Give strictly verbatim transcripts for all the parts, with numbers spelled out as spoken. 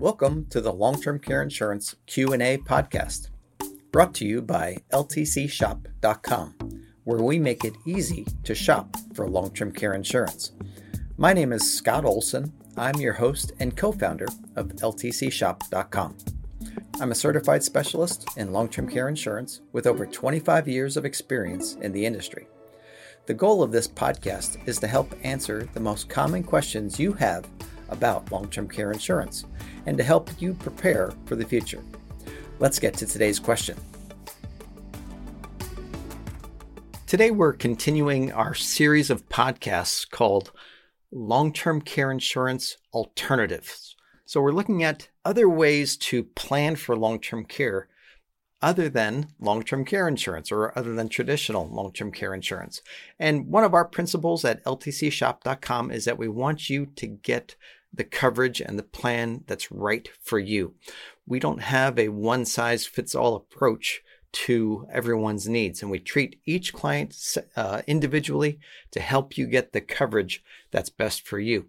Welcome to the Long-Term Care Insurance Q and A podcast, brought to you by L T C shop dot com, where we make it easy to shop for long-term care insurance. My name is Scott Olson. I'm your host and co-founder of L T C shop dot com. I'm a certified specialist in long-term care insurance with over twenty-five years of experience in the industry. The goal of this podcast is to help answer the most common questions you have about long-term care insurance and to help you prepare for the future. Let's get to today's question. Today we're continuing our series of podcasts called Long-Term Care Insurance Alternatives. So we're looking at other ways to plan for long-term care other than long-term care insurance or other than traditional long-term care insurance. And one of our principles at L T C shop dot com is that we want you to get the coverage and the plan that's right for you. We don't have a one-size-fits-all approach to everyone's needs, and we treat each client uh, individually to help you get the coverage that's best for you.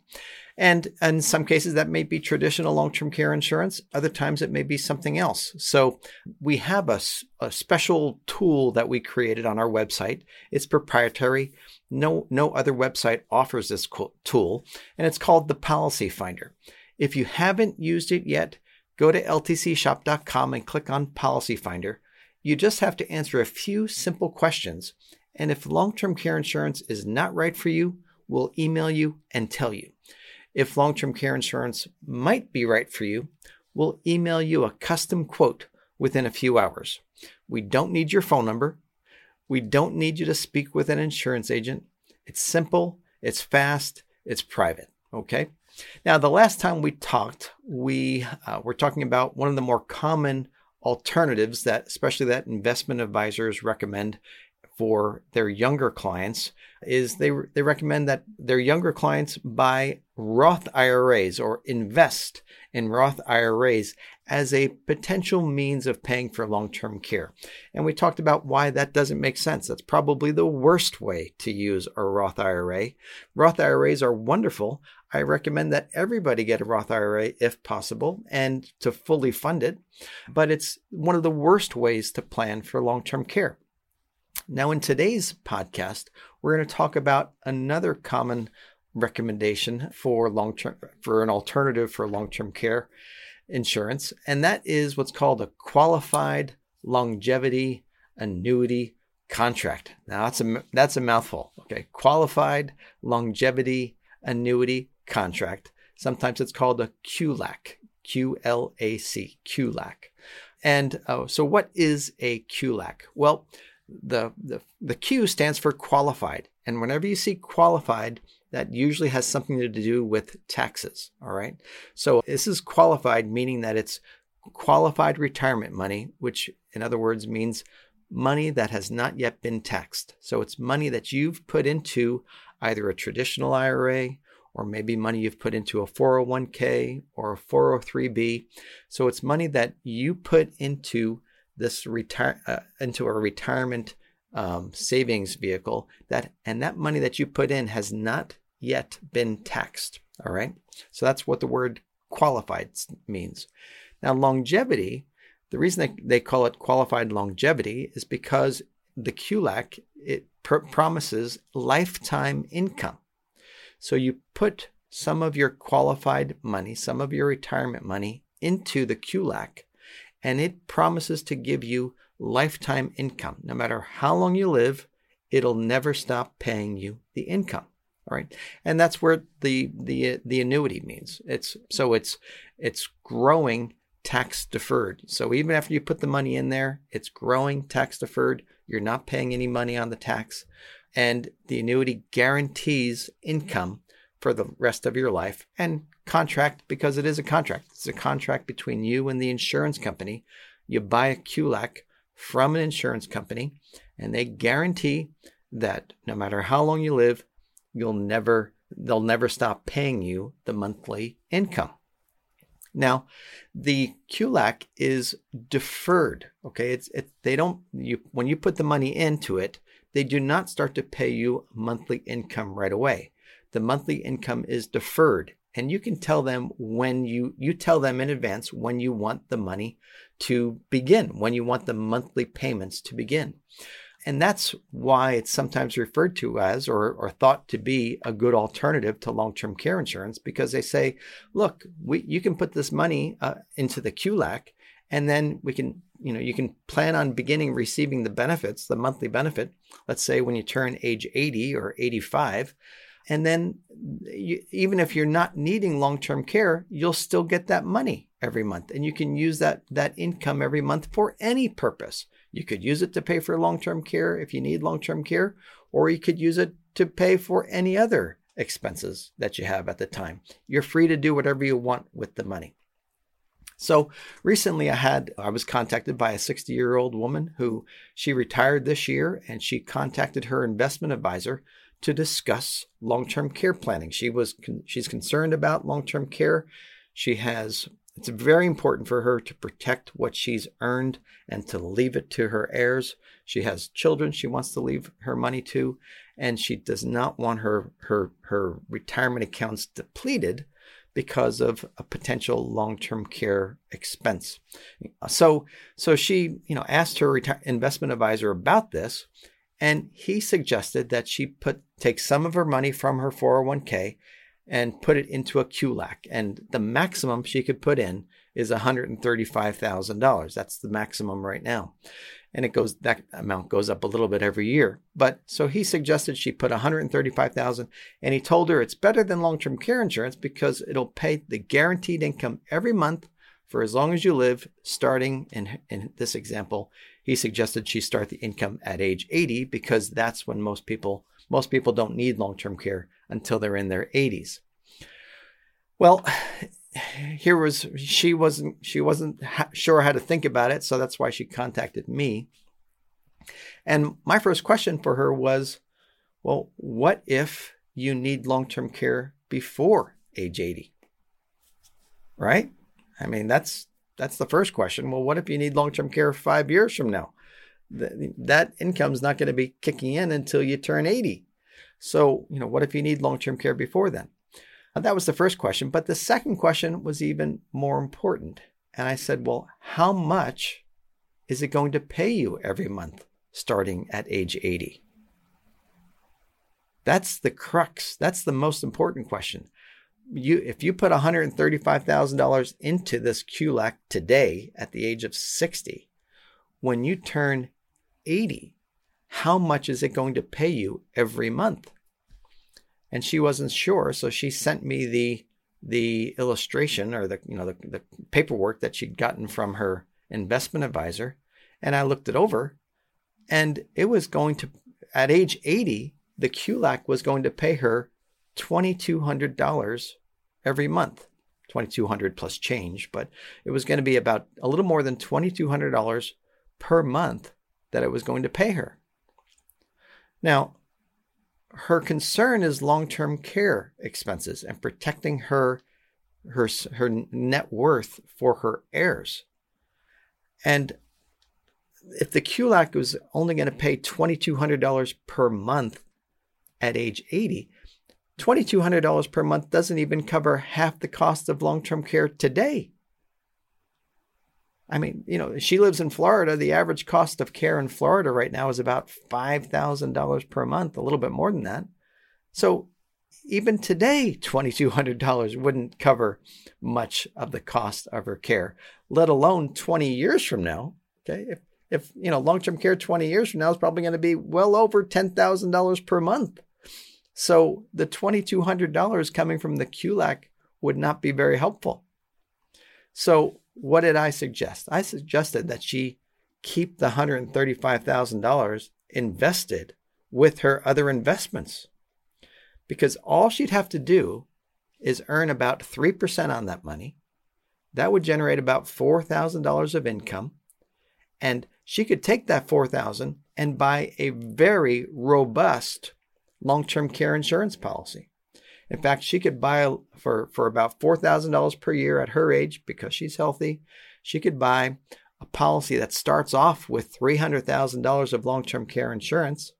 And in some cases, that may be traditional long-term care insurance. Other times, it may be something else. So we have a, a special tool that we created on our website. It's proprietary. No, no other website offers this tool, and it's called the Policy Finder. If you haven't used it yet, go to L T C shop dot com and click on Policy Finder. You just have to answer a few simple questions, and if long-term care insurance is not right for you, we'll email you and tell you. If long-term care insurance might be right for you, we'll email you a custom quote within a few hours. We don't need your phone number. We don't need you to speak with an insurance agent. It's simple, it's fast, it's private, okay? Now, the last time we talked, we uh, were talking about one of the more common alternatives that especially that investment advisors recommend for their younger clients is they they recommend that their younger clients buy Roth I R As or invest in Roth I R As as a potential means of paying for long-term care. And we talked about why that doesn't make sense. That's probably the worst way to use a Roth I R A. Roth I R As are wonderful. I recommend that everybody get a Roth I R A if possible and to fully fund it, but it's one of the worst ways to plan for long-term care. Now, in today's podcast, we're going to talk about another common recommendation for long-term, for an alternative for long-term care insurance, and that is what's called a Qualified Longevity Annuity Contract. Now, that's a that's a mouthful. Okay, Qualified Longevity Annuity Contract. Sometimes it's called a Q L A C, Q L A C, Q L A C. And oh, so, what is a Q L A C? Well, The, the the Q stands for qualified. And whenever you see qualified, that usually has something to do with taxes. All right. So this is qualified, meaning that it's qualified retirement money, which in other words means money that has not yet been taxed. So it's money that you've put into either a traditional I R A or maybe money you've put into a four oh one k or a four oh three b. So it's money that you put into this retire uh, into a retirement um, savings vehicle that, and that money that you put in has not yet been taxed. All right. So that's what the word qualified means. Now, longevity, the reason they, they call it qualified longevity is because the Q L A C, it pr- promises lifetime income. So you put some of your qualified money, some of your retirement money into the Q L A C, and it promises to give you lifetime income. No matter how long you live, it'll never stop paying you the income. All right, and that's where the the the annuity means. It's so it's it's growing tax deferred. So even after you put the money in there, it's growing tax deferred. You're not paying any money on the tax, and the annuity guarantees income for the rest of your life, and contract, because it is a contract. It's a contract between you and the insurance company. You buy a Q L A C from an insurance company, and they guarantee that no matter how long you live, you'll never, they'll never stop paying you the monthly income. Now, the Q L A C is deferred. Okay, it's it. They don't. You when you put the money into it, they do not start to pay you monthly income right away. The monthly income is deferred. And you can tell them when you, you tell them in advance when you want the money to begin, when you want the monthly payments to begin. And that's why it's sometimes referred to as or, or thought to be a good alternative to long-term care insurance, because they say, look, we, you can put this money uh, into the Q L A C, and then we can, you know, you can plan on beginning receiving the benefits, the monthly benefit, let's say when you turn age eighty or eighty-five. And then you, even if you're not needing long-term care, you'll still get that money every month. And you can use that, that income every month for any purpose. You could use it to pay for long-term care if you need long-term care, or you could use it to pay for any other expenses that you have at the time. You're free to do whatever you want with the money. So recently I had, I was contacted by a sixty-year-old woman who, she retired this year, and she contacted her investment advisor to discuss long-term care planning. She was, she's concerned about long-term care. She has, it's very important for her to protect what she's earned and to leave it to her heirs. She has children she wants to leave her money to, and she does not want her, her, her retirement accounts depleted because of a potential long-term care expense. So, so she, you know, asked her reti- investment advisor about this, and he suggested that she put take some of her money from her four oh one k and put it into a Q L A C. And the maximum she could put in is one hundred thirty-five thousand dollars. That's the maximum right now. And it goes, that amount goes up a little bit every year. But so he suggested she put one hundred thirty-five thousand dollars, and he told her it's better than long-term care insurance because it'll pay the guaranteed income every month for as long as you live, starting in, in this example, he suggested she start the income at age eighty, because that's when most people, most people don't need long-term care until they're in their eighties. Well, here was, she wasn't, she wasn't ha- sure how to think about it. So that's why she contacted me. And my first question for her was, well, what if you need long-term care before age eighty? Right? I mean, that's, that's the first question. Well, what if you need long-term care five years from now? Th- that income's not going to be kicking in until you turn eighty. So, you know, what if you need long-term care before then? Uh, that was the first question. But the second question was even more important. And I said, well, how much is it going to pay you every month starting at age eighty? That's the crux. That's the most important question. You, if you put one hundred thirty-five thousand dollars into this Q L A C today at the age of sixty, when you turn eighty, how much is it going to pay you every month? And she wasn't sure, so she sent me the the illustration or the you know the, the paperwork that she'd gotten from her investment advisor, and I looked it over, and it was going to, at age eighty, the Q L A C was going to pay her twenty-two hundred dollars every month, twenty-two hundred dollars plus change, but it was going to be about a little more than twenty-two hundred dollars per month that it was going to pay her. Now, her concern is long-term care expenses and protecting her, her, her net worth for her heirs. And if the Q L A C was only going to pay twenty-two hundred dollars per month at age eighty, twenty-two hundred dollars per month doesn't even cover half the cost of long-term care today. I mean, you know, she lives in Florida. The average cost of care in Florida right now is about five thousand dollars per month, a little bit more than that. So even today, twenty-two hundred dollars wouldn't cover much of the cost of her care, let alone twenty years from now. Okay. If, if you know, long-term care twenty years from now is probably going to be well over ten thousand dollars per month. So the twenty-two hundred dollars coming from the Q L A C would not be very helpful. So what did I suggest? I suggested that she keep the one hundred thirty-five thousand dollars invested with her other investments, because all she'd have to do is earn about three percent on that money. That would generate about four thousand dollars of income. And she could take that four thousand dollars and buy a very robust long-term care insurance policy. In fact, she could buy for, for about four thousand dollars per year at her age, because she's healthy. She could buy a policy that starts off with three hundred thousand dollars of long-term care insurance.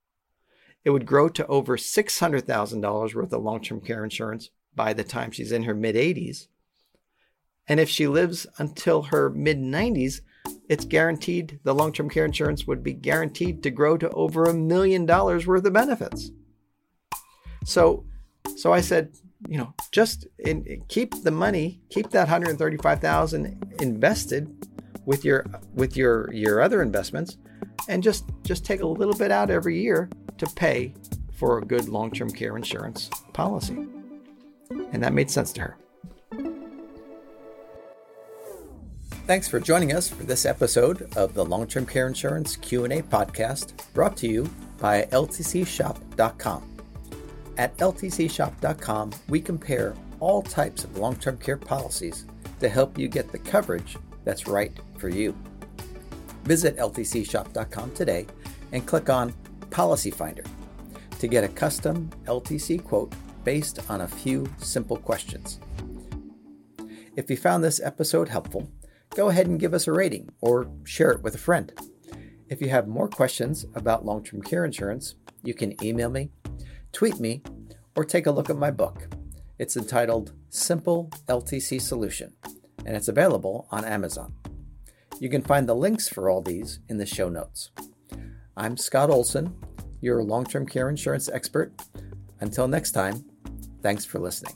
It would grow to over six hundred thousand dollars worth of long-term care insurance by the time she's in her mid eighties. And if she lives until her mid nineties, it's guaranteed, the long-term care insurance would be guaranteed to grow to over a million dollars worth of benefits. So, so I said, you know, just in, in, keep the money, keep that one hundred thirty-five thousand dollars invested with your with your your other investments, and just just take a little bit out every year to pay for a good long-term care insurance policy. And that made sense to her. Thanks for joining us for this episode of the Long-Term Care Insurance Q and A podcast, brought to you by L T C shop dot com. At L T C shop dot com, we compare all types of long-term care policies to help you get the coverage that's right for you. Visit L T C shop dot com today and click on Policy Finder to get a custom L T C quote based on a few simple questions. If you found this episode helpful, go ahead and give us a rating or share it with a friend. If you have more questions about long-term care insurance, you can email me, tweet me, or take a look at my book. It's entitled Simple L T C Solution, and it's available on Amazon. You can find the links for all these in the show notes. I'm Scott Olson, your long-term care insurance expert. Until next time, thanks for listening.